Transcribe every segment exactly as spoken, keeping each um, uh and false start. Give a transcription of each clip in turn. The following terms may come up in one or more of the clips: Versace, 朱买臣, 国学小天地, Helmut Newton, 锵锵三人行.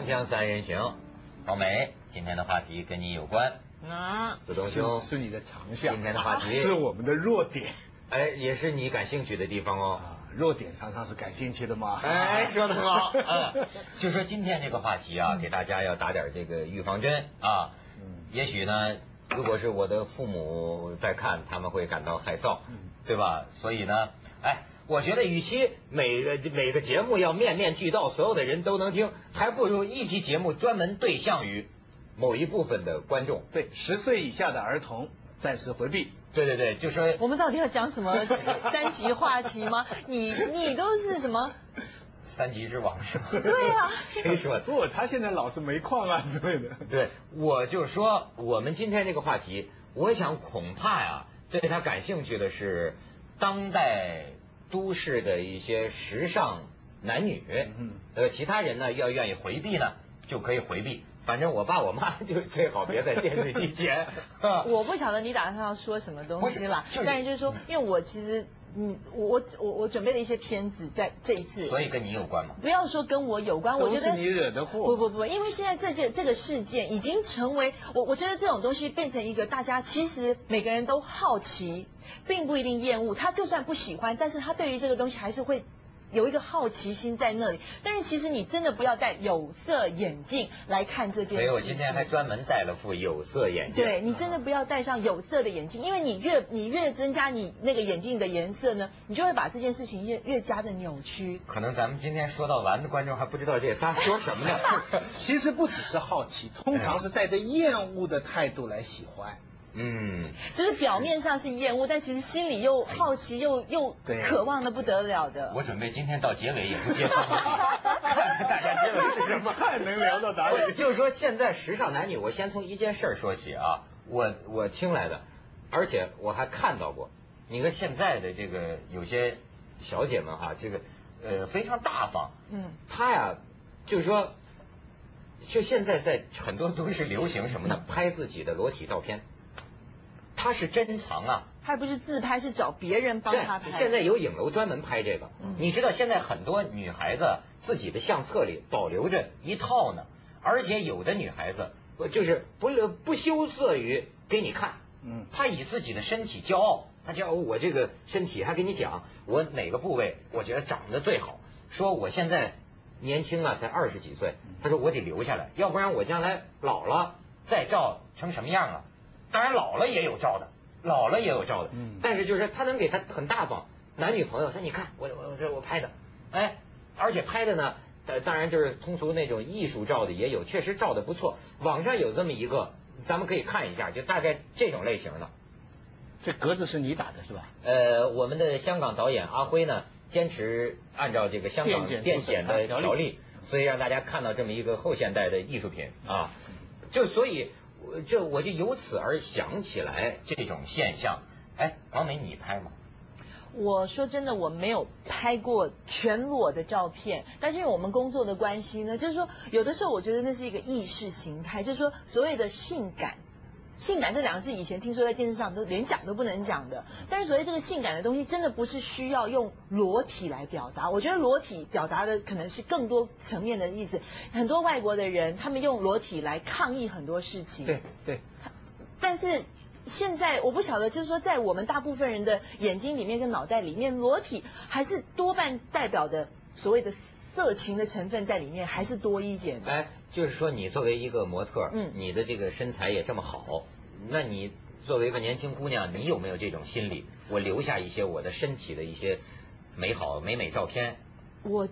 锵锵三人行，高美，今天的话题跟你有关。啊，子东兄是你的长项，今天的话题、啊、是我们的弱点，哎，也是你感兴趣的地方哦。啊、弱点常常是感兴趣的嘛。哎，说得好。嗯，就说今天这个话题啊，给大家要打点这个预防针啊。嗯，也许呢，如果是我的父母在看，他们会感到害臊，对吧？所以呢，哎。我觉得，与其每个每个节目要面面俱到，所有的人都能听，还不如一期节目专门对象于某一部分的观众。对，十岁以下的儿童暂时回避。对对对，就说我们到底要讲什么三级话题吗？你你都是什么？三级之王是吧？对呀、啊。谁说的？不，他现在老是煤矿啊之类的。对，我就说我们今天这个话题，我想恐怕呀、啊，对他感兴趣的是当代。都市的一些时尚男女，呃，其他人呢要愿意回避呢，就可以回避。反正我爸我妈就最好别在电视机前。我不晓得你打算要说什么东西了，是就是、但是就是说，因为我其实，嗯，我我我准备了一些片子在这一次，所以跟你有关吗？不要说跟我有关，我觉得都是你惹的祸。不不不，因为现在这件这个事件已经成为我，我觉得这种东西变成一个大家其实每个人都好奇。并不一定厌恶，他就算不喜欢，但是他对于这个东西还是会有一个好奇心在那里。但是其实你真的不要戴有色眼镜来看这件事。所以我今天还专门戴了副有色眼镜。对，你真的不要戴上有色的眼镜，因为你越你越增加你那个眼镜的颜色呢，你就会把这件事情越越加的扭曲。可能咱们今天说到完的观众还不知道这仨说什么呢。其实不只是好奇，通常是带着厌恶的态度来喜欢。嗯，就是表面上是厌恶，但其实心里又好奇，又又渴望的不得了的。我准备今天到结尾也不介绍，看看大家结尾是什么，看能聊到哪里。就是说，现在时尚男女，我先从一件事儿说起啊，我我听来的，而且我还看到过。你看现在的这个有些小姐们哈、啊，这个呃非常大方，嗯，她呀就是说，就现在在很多都是流行什么呢？拍自己的裸体照片。他是珍藏啊，还不是自拍，是找别人帮他拍。现在有影楼专门拍这个，嗯、你知道现在很多女孩子自己的相册里保留着一套呢，而且有的女孩子就是不不羞涩于给你看，嗯，她以自己的身体骄傲，她骄傲我这个身体，还跟你讲我哪个部位我觉得长得最好，说我现在年轻啊，才二十几岁，她说我得留下来，要不然我将来老了再照成什么样了。当然老了也有照的，老了也有照的，嗯、但是就是他能给他很大方，男女朋友说你看我我这 我, 我拍的，哎，而且拍的呢，呃，当然就是通俗那种艺术照的也有，确实照的不错。网上有这么一个，咱们可以看一下，就大概这种类型的。这格子是你打的是吧？呃，我们的香港导演阿辉呢，坚持按照这个香港电检的条例，所以让大家看到这么一个后现代的艺术品啊，就所以。这我就由此而想起来这种现象。哎，王美，你拍吗？我说真的，我没有拍过全裸的照片，但是因为我们工作的关系呢，就是说有的时候我觉得那是一个意识形态，就是说所谓的性感。性感这两个字以前听说在电视上都连讲都不能讲的，但是所谓这个性感的东西真的不是需要用裸体来表达，我觉得裸体表达的可能是更多层面的意思，很多外国的人他们用裸体来抗议很多事情，对对，但是现在我不晓得，就是说在我们大部分人的眼睛里面跟脑袋里面，裸体还是多半代表的所谓的色情的成分在里面还是多一点的。哎，就是说你作为一个模特，嗯，你的这个身材也这么好，那你作为一个年轻姑娘，你有没有这种心理？我留下一些我的身体的一些美好美美照片。我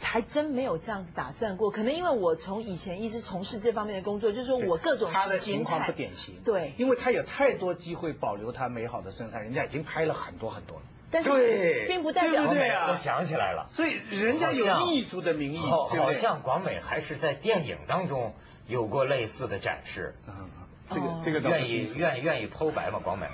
还真没有这样子打算过，可能因为我从以前一直从事这方面的工作，就是说我各种他的情况不典型，对，因为他有太多机会保留他美好的身材，人家已经拍了很多很多了。但是并不代表，对不对啊？我想起来了，所以人家有艺术的名义，好 像, 好像广美还是在电影当中有过类似的展示。嗯，这个这个愿意愿意愿意剖白吗？广美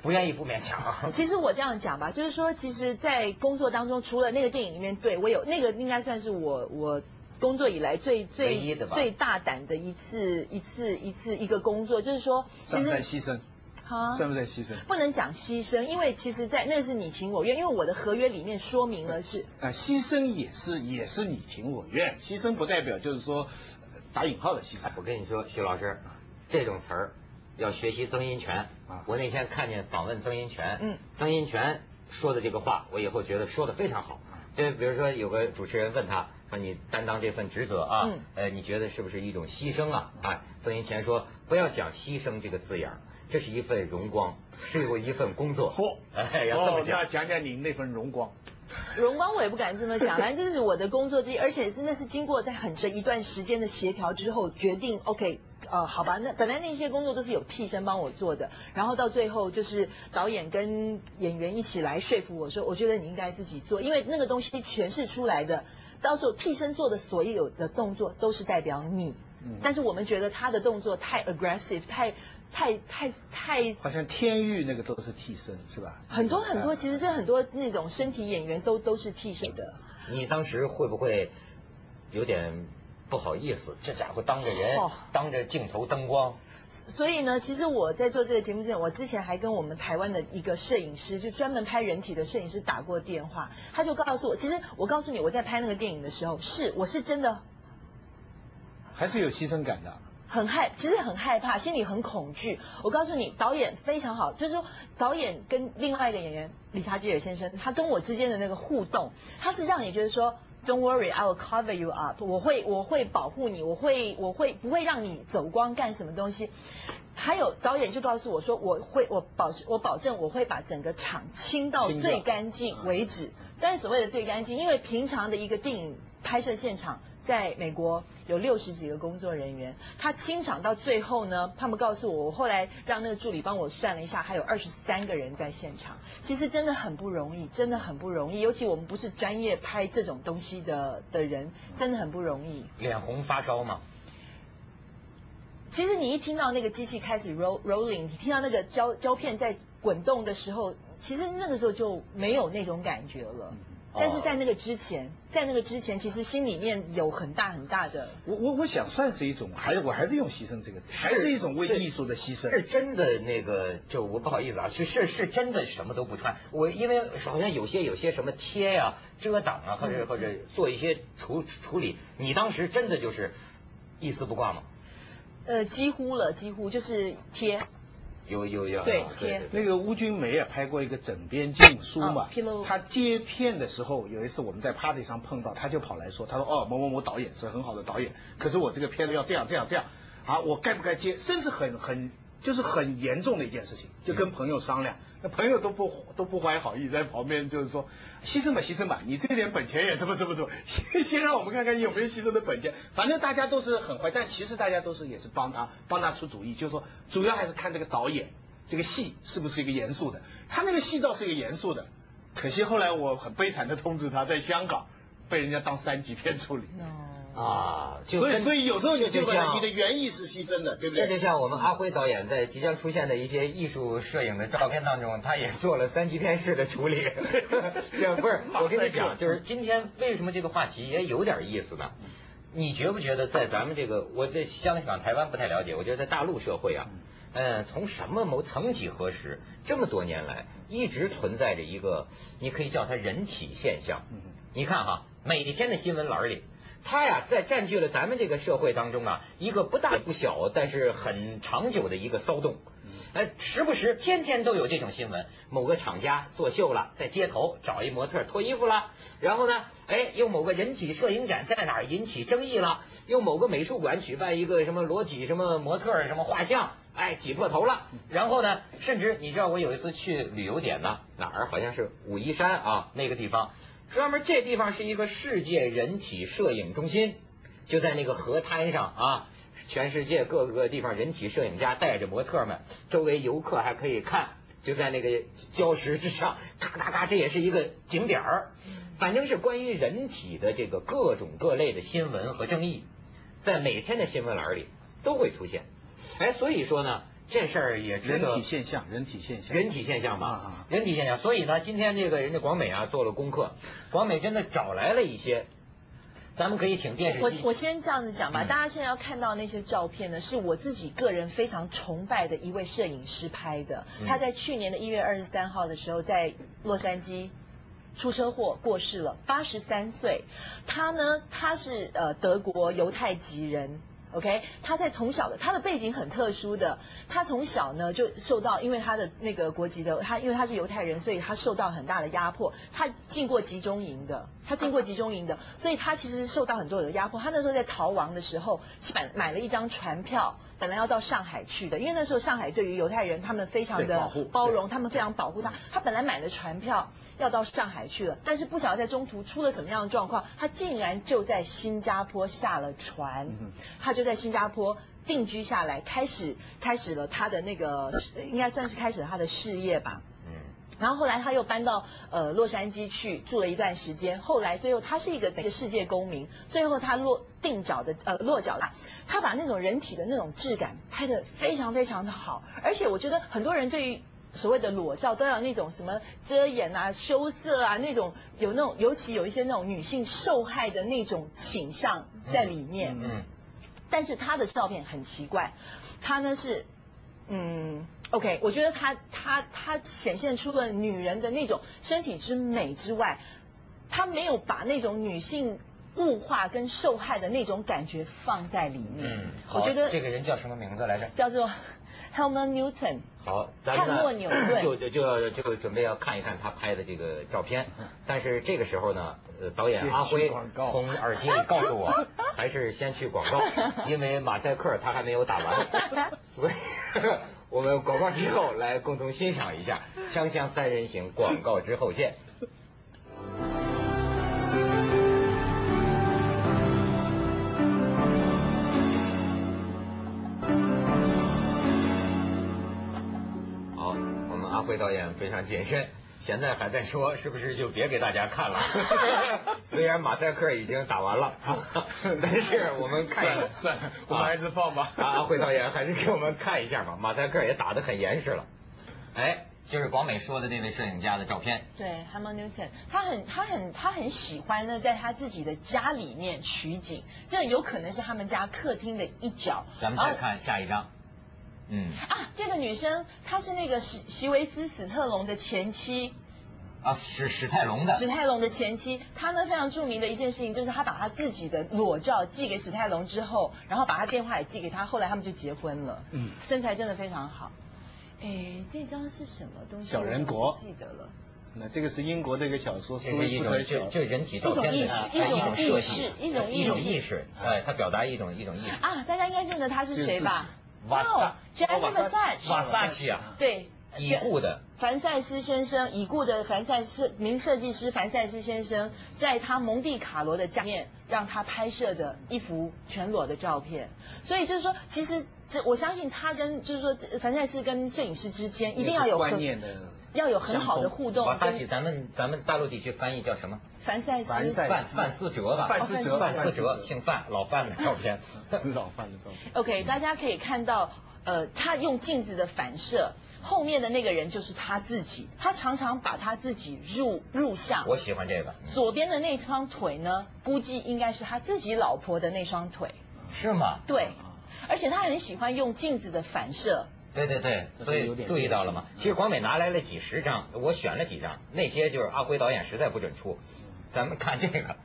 不愿意不勉强。其实我这样讲吧，就是说，其实，在工作当中，除了那个电影里面，对我有那个应该算是我我。工作以来最最最大胆的一次一次一次一个工作，就是说，其实牺牲。啊，算不算牺牲？不能讲牺牲，因为其实在那是你情我愿，因为我的合约里面说明了是啊、呃，牺牲也是也是你情我愿，牺牲不代表就是说打引号的牺牲。我跟你说，徐老师，这种词儿要学习曾荫权啊。我那天看见访问曾荫权，嗯，曾荫权说的这个话，我以后觉得说的非常好。就比如说有个主持人问他说：“你担当这份职责啊，嗯、呃，你觉得是不是一种牺牲啊？”啊，曾荫权说：“不要讲牺牲这个字眼，这是一份荣光，是一份工作。哦”哎，要这么讲，哦、那讲讲你那份荣光。荣光我也不敢这么讲，反正就是我的工作之一，而且真的是经过在很这一段时间的协调之后决定 ，OK， 呃，好吧，那本来那些工作都是有替身帮我做的，然后到最后就是导演跟演员一起来说服我说，我觉得你应该自己做，因为那个东西诠释出来的，到时候替身做的所有的动作都是代表你，嗯、但是我们觉得他的动作太 aggressive， 太。太太太，好像天域那个都是替身是吧？很多很多，其实这很多那种身体演员都都是替身的。你当时会不会有点不好意思？这家伙当着人，哦、当着镜头灯光。所以呢，其实我在做这个节目之前，我之前还跟我们台湾的一个摄影师，就专门拍人体的摄影师打过电话，他就告诉我，其实我告诉你，我在拍那个电影的时候，是我是真的，还是有牺牲感的。很害，其实很害怕，心里很恐惧。我告诉你，导演非常好，就是说导演跟另外一个演员理查基尔先生，他跟我之间的那个互动，他是让你觉得说 ，Don't worry, I will cover you up， 我会我会保护你，我会我会不会让你走光干什么东西？还有导演就告诉我说，我会我保我保证我会把整个场清到最干净为止。但是所谓的最干净，因为平常的一个电影拍摄现场。在美国有六十几个工作人员，他清场到最后呢，他们告诉我，我后来让那个助理帮我算了一下，还有二十三个人在现场。其实真的很不容易，真的很不容易，尤其我们不是专业拍这种东西的的人，真的很不容易。脸红发烧嘛。其实你一听到那个机器开始 roll rolling， 你听到那个胶胶片在滚动的时候，其实那个时候就没有那种感觉了。但是在那个之前，在那个之前，其实心里面有很大很大的。我我我想算是一种，还是我还是用牺牲这个词，还是一种为艺术的牺牲。是真的那个，就我不好意思啊，是是是真的什么都不穿。我因为好像有些有些什么贴呀、啊、遮挡啊，或者或者做一些处处理。你当时真的就是一丝不挂吗？呃，几乎了，几乎就是贴。有有有，对，那个邬君梅也拍过一个枕边禁书嘛，他接片的时候有一次我们在 party 上碰到，他就跑来说，他说哦某某某导演是很好的导演，可是我这个片子要这样这样这样啊，我该不该接？真是很很就是很严重的一件事情，就跟朋友商量，那朋友都不都不怀好意，在旁边就是说牺牲吧牺牲吧，你这点本钱也这么这么多，先先让我们看看有没有牺牲的本钱。反正大家都是很坏，但其实大家都是也是帮他帮他出主意，就是说主要还是看这个导演这个戏是不是一个严肃的，他那个戏倒是一个严肃的，可惜后来我很悲惨的通知他在香港被人家当三级片处理。No.啊，就所以所以有时候就就像你的原意是牺牲的，对不对？这就像我们阿辉导演在即将出现的一些艺术摄影的照片当中，他也做了三级片式的处理。就不是，我跟你讲，就是今天为什么这个话题也有点意思呢？你觉不觉得在咱们这个，我对香港、台湾不太了解，我觉得在大陆社会啊，嗯，从什么某曾几何时，这么多年来一直存在着一个，你可以叫它人体现象。你看哈，每天的新闻栏里。他呀，在占据了咱们这个社会当中啊，一个不大也不小，但是很长久的一个骚动。哎，时不时天天都有这种新闻，某个厂家作秀了，在街头找一模特脱衣服了，然后呢，哎，又某个人体摄影展在哪儿引起争议了，又某个美术馆举办一个什么裸体什么模特什么画像，哎，挤破头了。然后呢，甚至你知道我有一次去旅游点呢，哪儿好像是武夷山啊那个地方。专门这地方是一个世界人体摄影中心，就在那个河滩上啊，全世界各个地方人体摄影家带着模特们，周围游客还可以看，就在那个礁石之上，嘎嘎嘎，这也是一个景点儿。反正是关于人体的这个各种各类的新闻和争议，在每天的新闻栏里都会出现。哎，所以说呢。这事儿也值得人体现象，人体现象，人体现象吧，啊、人体现象。所以呢，今天这个人家广美啊做了功课，广美真的找来了一些咱们可以请电视机。我我先这样子讲吧，嗯、大家现在要看到那些照片呢，是我自己个人非常崇拜的一位摄影师拍的。嗯、他在去年的一月二十三号的时候，在洛杉矶出车祸过世了，八十三岁。他呢，他是呃德国犹太籍人。 OK， 他在从小的他的背景很特殊的，他从小呢就受到，因为他的那个国籍的他，因为他是犹太人，所以他受到很大的压迫。他进过集中营的，他进过集中营的，所以他其实受到很多的压迫。他那时候在逃亡的时候，买买了一张船票，本来要到上海去的，因为那时候上海对于犹太人他们非常的包容，他们非常保护他。他本来买了船票要到上海去了，但是不晓得在中途出了什么样的状况，他竟然就在新加坡下了船，他就。 在新加坡定居下来，开始开始了他的那个，应该算是开始了他的事业吧。嗯。然后后来他又搬到呃洛杉矶去住了一段时间，后来最后他是一个一个世界公民，最后他落定脚的呃落脚的，他把那种人体的那种质感拍得非常非常的好，而且我觉得很多人对于。 所谓的裸照都要那种什么遮掩啊、羞涩啊那种，有那种尤其有一些那种女性受害的那种倾向在里面。嗯。嗯但是他的照片很奇怪，他呢是，嗯 ，OK， 我觉得他他他显现出了女人的那种身体之美之外，他没有把那种女性物化跟受害的那种感觉放在里面。嗯。我觉得这个人叫什么名字来着？叫做 Helmut Newton。 好，咱们呢就就就就准备要看一看他拍的这个照片，但是这个时候呢，呃，导演阿辉从耳机里告诉我，还是先去广告，因为马赛克他还没有打完，所以我们广告之后来共同欣赏一下《锵锵三人行》广告之后见。 导演非常谨慎，现在还在说是不是就别给大家看了？虽然马赛克已经打完了，但是我们看一下，算了，我们还是放吧。啊，惠导演还是给我们看一下吧，马赛克也打得很严实了。哎。 就是广美说的那位摄影家的照片。对 ，Helmut Newton， 他很他很他很喜欢呢，在他自己的家里面取景，这有可能是他们家客厅的一角。咱们再看下一张。 嗯啊，这个女生她是那个席席维斯史特龙的前妻啊，史史泰龙的史泰龙的前妻，她呢非常著名的一件事情就是她把她自己的裸照寄给史泰龙之后，然后把她电话也寄给他，后来他们就结婚了。嗯，身材真的非常好。哎，这张是什么东西？小人国，记得了。 那这个是英国的一个小说，这是一种就就人体照片的一种意识，一种意识，一种意识，哎，它表达一种一种意识啊！大家应该认得他是谁吧？ 瓦萨，瓦萨奇啊，对，已故的凡赛斯先生，已故的凡赛斯名设计师凡赛斯先生，在他蒙地卡罗的家面让他拍摄的一幅全裸的照片，所以就是说，其实这我相信他跟就是说凡赛斯跟摄影师之间一定要有观念的，要有很好的互动。瓦萨奇，咱们咱们大陆地区翻译叫什么？凡赛斯，范范思哲吧，范思哲，范思哲，姓范，老范的照片，老范的照片。OK， 大家可以看到。 呃，他用镜子的反射，后面的那个人就是他自己。他常常把他自己入入像。我喜欢这个。嗯、左边的那双腿呢，估计应该是他自己老婆的那双腿。是吗？对，而且他很喜欢用镜子的反射。对对对，所以注意到了吗？其实广美拿来了几十张，我选了几张，那些就是阿辉导演实在不准出。咱们看这个。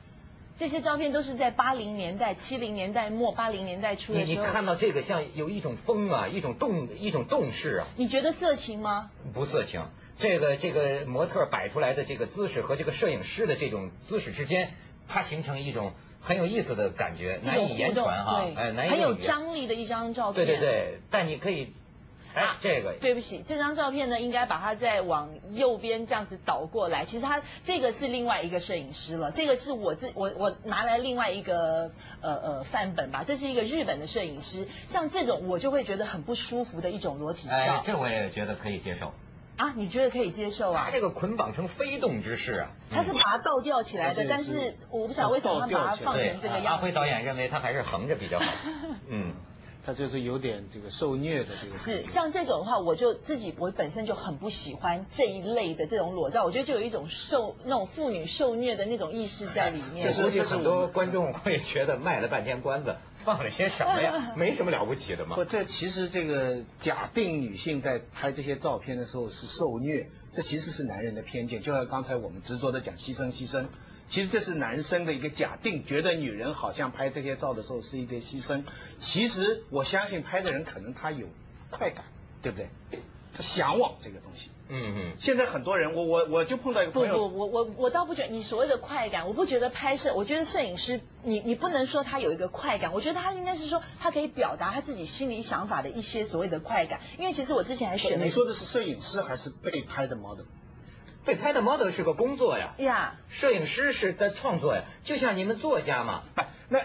这些照片都是在八零年代、七零年代末、八零年代初的时候。你看到这个像有一种风啊，一种动，一种动势啊。你觉得色情吗？不色情。这个这个模特摆出来的这个姿势和这个摄影师的这种姿势之间，它形成一种很有意思的感觉，难以言传哈、啊，哎，难以很有张力的一张照片。对对对，但你可以。 哎，这个、啊、对不起，这张照片呢，应该把它再往右边这样子倒过来。其实它这个是另外一个摄影师了，这个是我自我我拿来另外一个呃呃范本吧，这是一个日本的摄影师。像这种我就会觉得很不舒服的一种裸体照。哎，这我也觉得可以接受。啊，你觉得可以接受啊？他这个捆绑成飞动之势啊，嗯、他是把它倒吊起来的，但是我不晓得为什么他把它放成这个样子。阿辉导演认为他还是横着比较好。嗯。他就是有点这个受虐的这个。是，像这种的话，我就自己我本身就很不喜欢这一类的这种裸照，我觉得就有一种受那种妇女受虐的那种意识在里面。估计很多观众会觉得卖了半天关子，放了些什么呀？没什么了不起的嘛。不，这其实这个假定女性在拍这些照片的时候是受虐，这其实是男人的偏见。就像刚才我们执着的讲牺牲牺牲。其实这是男生的一个假定，觉得女人好像拍这些照的时候是一个牺牲。其实我相信拍的人可能他有快感，对不对？他向往这个东西。嗯嗯。现在很多人，我我我就碰到一个朋友。不不，我我我倒不觉得你所谓的快感，我不觉得拍摄，我觉得摄影师，你你不能说他有一个快感，我觉得他应该是说他可以表达他自己心里想法的一些所谓的快感。因为其实我之前还选了。你说的是摄影师还是被拍的 model？被拍的 model 是个工作呀，呀，摄影师是在创作呀，就像你们作家嘛。不，那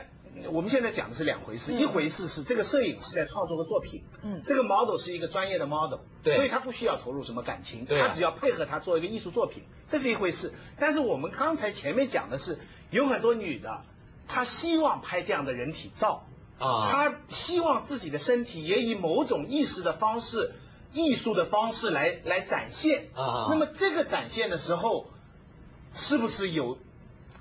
我们现在讲的是两回事，嗯、一回事是这个摄影师在创作个作品，嗯，这个 model 是一个专业的 model， 对，所以他不需要投入什么感情，对啊、他只要配合他做一个艺术作品，这是一回事。但是我们刚才前面讲的是，有很多女的，她希望拍这样的人体照啊，她希望自己的身体也以某种意识的方式。艺术的方式来来展现啊，那么这个展现的时候，是不是有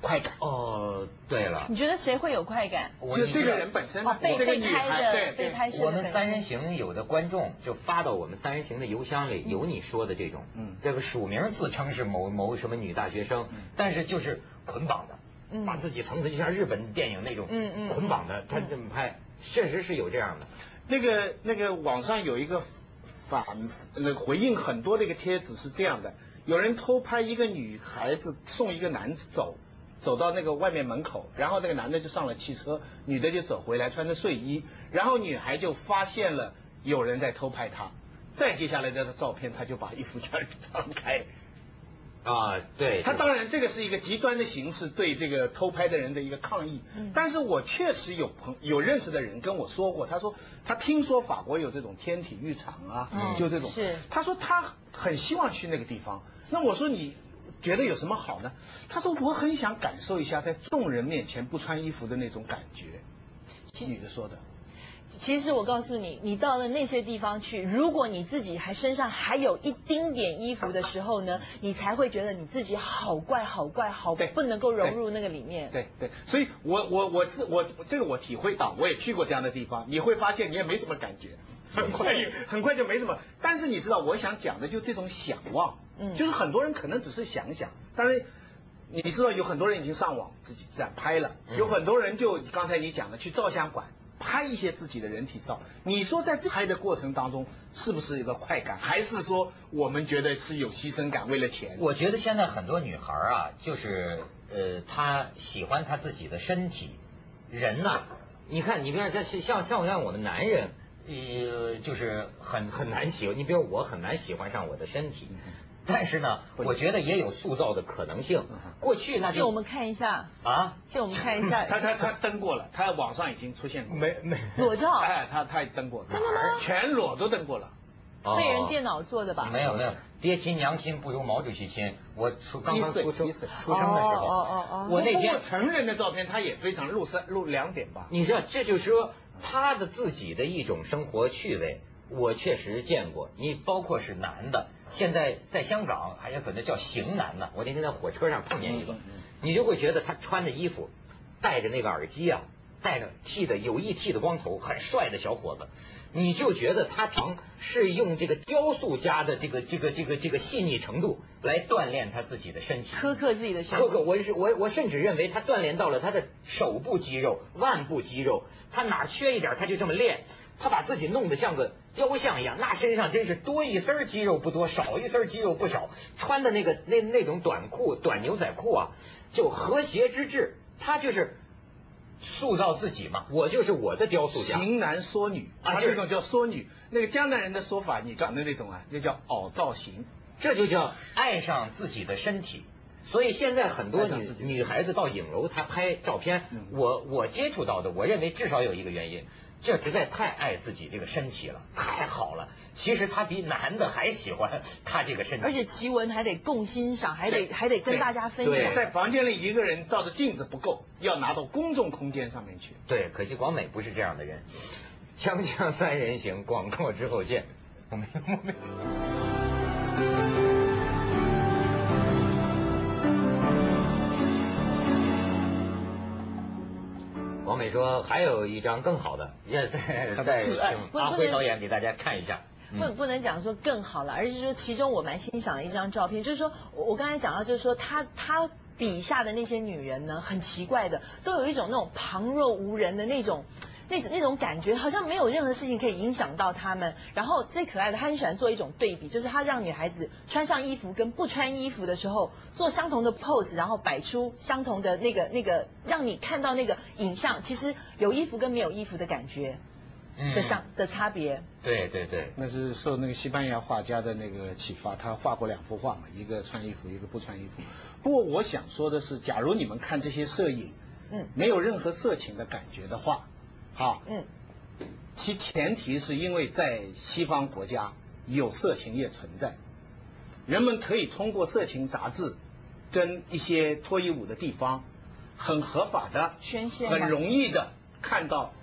快感？哦，对了，你觉得谁会有快感？就这个人本身，这个女孩，对对对。我们三人行有的观众就发到我们三人行的邮箱里，有你说的这种，嗯，这个署名自称是某某什么女大学生，但是就是捆绑的，把自己层次就像日本电影那种，嗯嗯，捆绑的，他这么拍，确实是有这样的。那个那个网上有一个。反回应很多的一个帖子是这样的，有人偷拍一个女孩子送一个男子走，走到那个外面门口，然后那个男的就上了汽车，女的就走回来穿着睡衣，然后女孩就发现了有人在偷拍她，再接下来的照片她就把衣服全张开。啊，对，他当然这个是一个极端的形式对这个偷拍的人的一个抗议，嗯、但是我确实有朋有认识的人跟我说过，他说他听说法国有这种天体浴场啊，嗯、就这种，他说他很希望去那个地方。那我说你觉得有什么好呢？他说我很想感受一下在众人面前不穿衣服的那种感觉。女的说的。其实我告诉你，你到了那些地方去，如果你自己还身上还有一丁点衣服的时候呢，你才会觉得你自己好怪、好怪、好不能够融入那个里面。对 对, 对，所以我我我是我这个我体会到，我也去过这样的地方，你会发现你也没什么感觉，很快很快就没什么。但是你知道，我想讲的就这种想望，嗯，就是很多人可能只是想想，当然。你知道有很多人已经上网自己在拍了，有很多人就刚才你讲的去照相馆。拍一些自己的人体照，你说在这拍的过程当中，是不是一个快感，还是说我们觉得是有牺牲感，为了钱？我觉得现在很多女孩啊，就是呃，她喜欢她自己的身体。人呐、啊，你看，你比如像像像像我们男人，呃，就是很很难喜欢。你比如我很难喜欢上我的身体，但是呢，我觉得也有塑造的可能性。过去那就借我们看一下啊，借我们看一下。他他他登过了，他网上已经出现过。没没裸照？哎，他他也登过。真的吗？全裸都登过了。哦、被人电脑做的吧？没有没有，爹亲娘亲不如毛主席亲。我出刚刚出生出生的时候，哦哦哦，我那天成人的照片，他也非常露三露两点吧。你知道，这就是说他的自己的一种生活趣味。我确实见过，你包括是男的，现在在香港还有可能叫型男呢。我那天在火车上碰见一个，你就会觉得他穿的衣服，戴着那个耳机啊，戴着剃的有意剃的光头，很帅的小伙子，你就觉得他常是用这个雕塑家的这个这个这个这个细腻程度来锻炼他自己的身体，苛刻自己的身体。苛刻，我是我我甚至认为他锻炼到了他的手部肌肉、腕部肌肉，他哪缺一点他就这么练。他把自己弄得像个雕像一样，那身上真是多一丝肌肉不多，少一丝肌肉不少。穿的那个那那种短裤、短牛仔裤啊，就和谐之至。他就是塑造自己嘛，我就是我的雕塑家。型男缩女，他这种叫缩女。那个江南人的说法，你讲的那种啊，那叫凹造型。这就叫爱上自己的身体。所以现在很多女女孩子到影楼，她拍照片，嗯、我我接触到的，我认为至少有一个原因。这实在太爱自己这个身体了，太好了。其实他比男的还喜欢他这个身体，而且奇闻还得共欣赏，还得还得跟大家分享。在房间里一个人照着镜子不够，要拿到公众空间上面去。对，可惜广美不是这样的人。锵锵三人行，广告之后见。我没我没。王美说还有一张更好的，也再再请阿辉导演给大家看一下。不不能讲说更好了，而是说其中我蛮欣赏的一张照片，就是说我刚才讲到，就是说他他笔下的那些女人呢，很奇怪的，都有一种那种旁若无人的那种。那种那种感觉好像没有任何事情可以影响到他们。然后最可爱的，他很喜欢做一种对比，就是他让女孩子穿上衣服跟不穿衣服的时候做相同的 pose， 然后摆出相同的那个那个，让你看到那个影像，其实有衣服跟没有衣服的感觉的相、嗯、的差别。对对对，那是受那个西班牙画家的那个启发，他画过两幅画嘛，一个穿衣服，一个不穿衣服。不过我想说的是，假如你们看这些摄影，嗯，没有任何色情的感觉的话。好，嗯，其前提是因为在西方国家有色情业存在，人们可以通过色情杂志跟一些脱衣舞的地方，很合法的、宣泄很容易的看到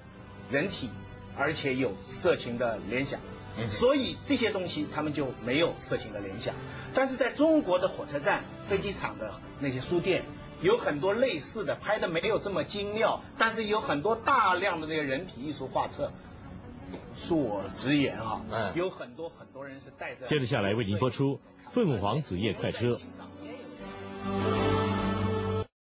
人体，而且有色情的联想，嗯、所以这些东西他们就没有色情的联想。但是在中国的火车站、飞机场的那些书店。有很多类似的，拍的没有这么精妙，但是有很多大量的那个人体艺术画册。恕我直言啊，嗯，有很多很多人是带着。接着下来为您播出《凤凰子夜快车》。